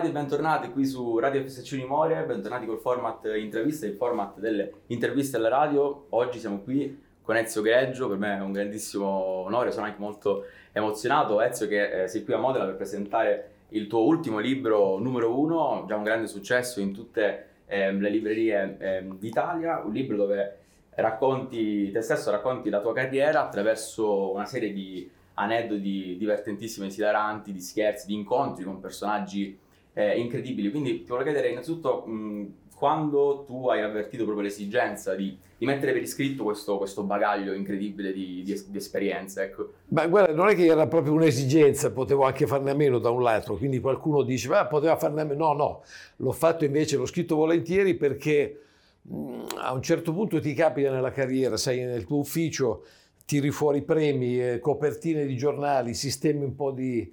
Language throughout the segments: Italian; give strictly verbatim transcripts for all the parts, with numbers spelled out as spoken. bentornati e bentornate qui su Radio Fisticioni Moria, bentornati col format interviste, il format delle interviste alla radio. Oggi siamo qui con Ezio Greggio, per me è un grandissimo onore, sono anche molto emozionato. Ezio, che eh, sei qui a Modena per presentare il tuo ultimo libro, Numero uno, già un grande successo in tutte eh, le librerie eh, d'Italia, un libro dove racconti te stesso, racconti la tua carriera attraverso una serie di aneddoti divertentissimi, esilaranti, di scherzi, di incontri con personaggi eh, incredibili. Quindi ti volevo chiedere innanzitutto mh, quando tu hai avvertito proprio l'esigenza di, di mettere per iscritto questo, questo bagaglio incredibile di, di, di esperienza, ecco. Beh, guarda, non è che era proprio un'esigenza, potevo anche farne a meno da un lato, quindi qualcuno dice, ma poteva farne a meno, no, no, l'ho fatto invece, l'ho scritto volentieri perché mh, a un certo punto ti capita nella carriera, sei nel tuo ufficio, tiri fuori premi, eh, copertine di giornali, sistemi un po' di,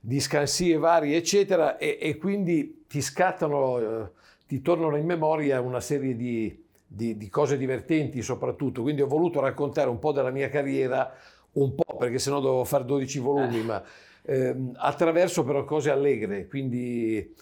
di scansie vari, eccetera, e, e quindi ti scattano, eh, ti tornano in memoria una serie di, di, di cose divertenti soprattutto. Quindi ho voluto raccontare un po' della mia carriera, un po', perché sennò dovevo fare dodici volumi, eh. ma ehm, attraverso però cose allegre, quindi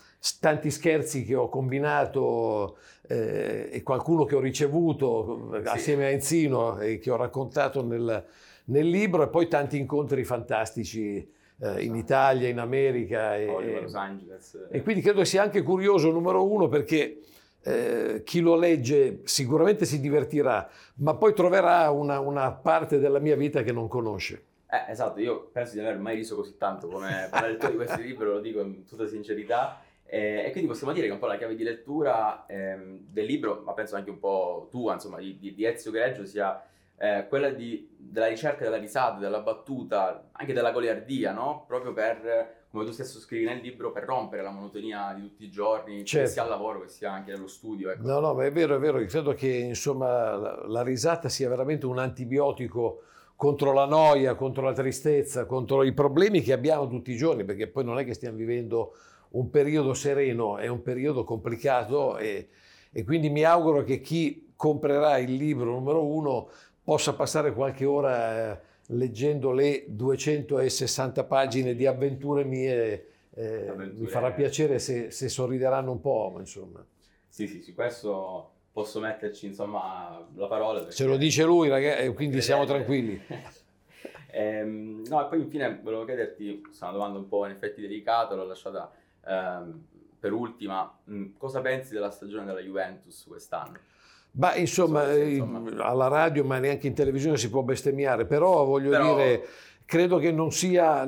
tanti scherzi che ho combinato eh, e qualcuno che ho ricevuto sì. assieme a Enzino e che ho raccontato nel, nel libro, e poi tanti incontri fantastici eh, in Italia, in America e, e, Los Angeles. E quindi credo sia anche curioso Numero uno perché eh, chi lo legge sicuramente si divertirà, ma poi troverà una, una parte della mia vita che non conosce. Eh, esatto, io penso di non aver mai riso così tanto come lettore di questo libro, lo dico in tutta sincerità. Eh, e quindi possiamo dire che un po' la chiave di lettura ehm, del libro, ma penso anche un po' tua, insomma, di, di Ezio Greggio, sia eh, quella di, della ricerca della risata, della battuta, anche della goliardia, no? Proprio per, come tu stesso scrivi nel libro, per rompere la monotonia di tutti i giorni, certo. che sia al lavoro, che sia anche nello studio. Ecco. No, no, ma è vero, è vero, io credo che insomma la, la risata sia veramente un antibiotico contro la noia, contro la tristezza, contro i problemi che abbiamo tutti i giorni, perché poi non è che stiamo vivendo un periodo sereno, è un periodo complicato e, e quindi mi auguro che chi comprerà il libro Numero uno possa passare qualche ora eh, leggendo le duecentosessanta pagine di avventure mie, eh, avventure. Mi farà piacere se, se sorrideranno un po', insomma. Sì, sì, su questo posso metterci insomma la parola. Ce lo dice lui, ragazzi, quindi siamo tranquilli. ehm, no, e poi infine volevo chiederti, questa è una domanda un po' in effetti delicata, l'ho lasciata Uh, per ultima, mh, cosa pensi della stagione della Juventus quest'anno? Bah, insomma, so se, insomma, alla radio, ma neanche in televisione si può bestemmiare, però voglio però... dire, credo che non sia,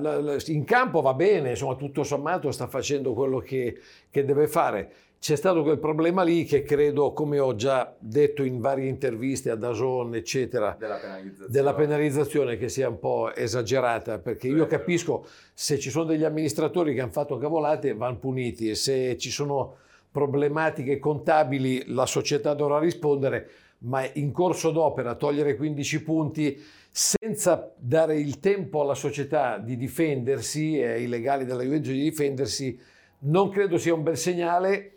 in campo va bene, insomma, tutto sommato sta facendo quello che, che deve fare. C'è stato quel problema lì che credo, come ho già detto in varie interviste a DAZN, eccetera, della penalizzazione, della penalizzazione che sia un po' esagerata, perché io capisco, se ci sono degli amministratori che hanno fatto cavolate vanno puniti, e se ci sono problematiche contabili la società dovrà rispondere, ma in corso d'opera togliere quindici punti senza dare il tempo alla società di difendersi e ai legali della Juventus di difendersi non credo sia un bel segnale.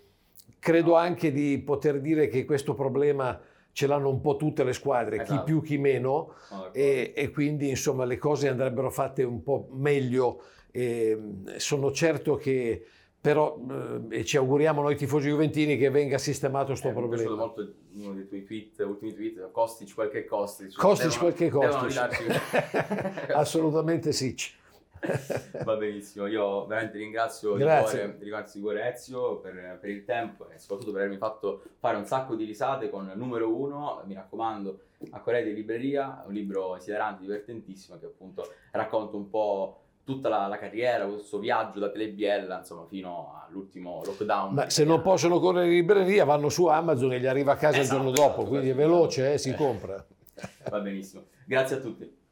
Credo anche di poter dire che questo problema ce l'hanno un po' tutte le squadre, esatto. chi più chi meno, oh, e, e quindi insomma le cose andrebbero fatte un po' meglio. E sono certo che però, e ci auguriamo noi tifosi juventini, che venga sistemato questo eh, problema. Mi è piaciuto molto uno dei tuoi tweet, ultimi tweet, Kostic quel che Kostic. Kostic quel che Kostic. Assolutamente sì. Va benissimo, io veramente ringrazio di cuore, ringrazio di cuore Ezio per, per il tempo e soprattutto per avermi fatto fare un sacco di risate con Numero uno. Mi raccomando, a Correia di Libreria, un libro esilarante, divertentissimo, che appunto racconta un po' tutta la, la carriera, questo viaggio da Telebiella, insomma, fino all'ultimo lockdown. Ma se non possono correre in libreria vanno su Amazon e gli arriva a casa esatto, il giorno dopo, esatto, quindi è veloce, eh, si eh. compra. Va benissimo, grazie a tutti.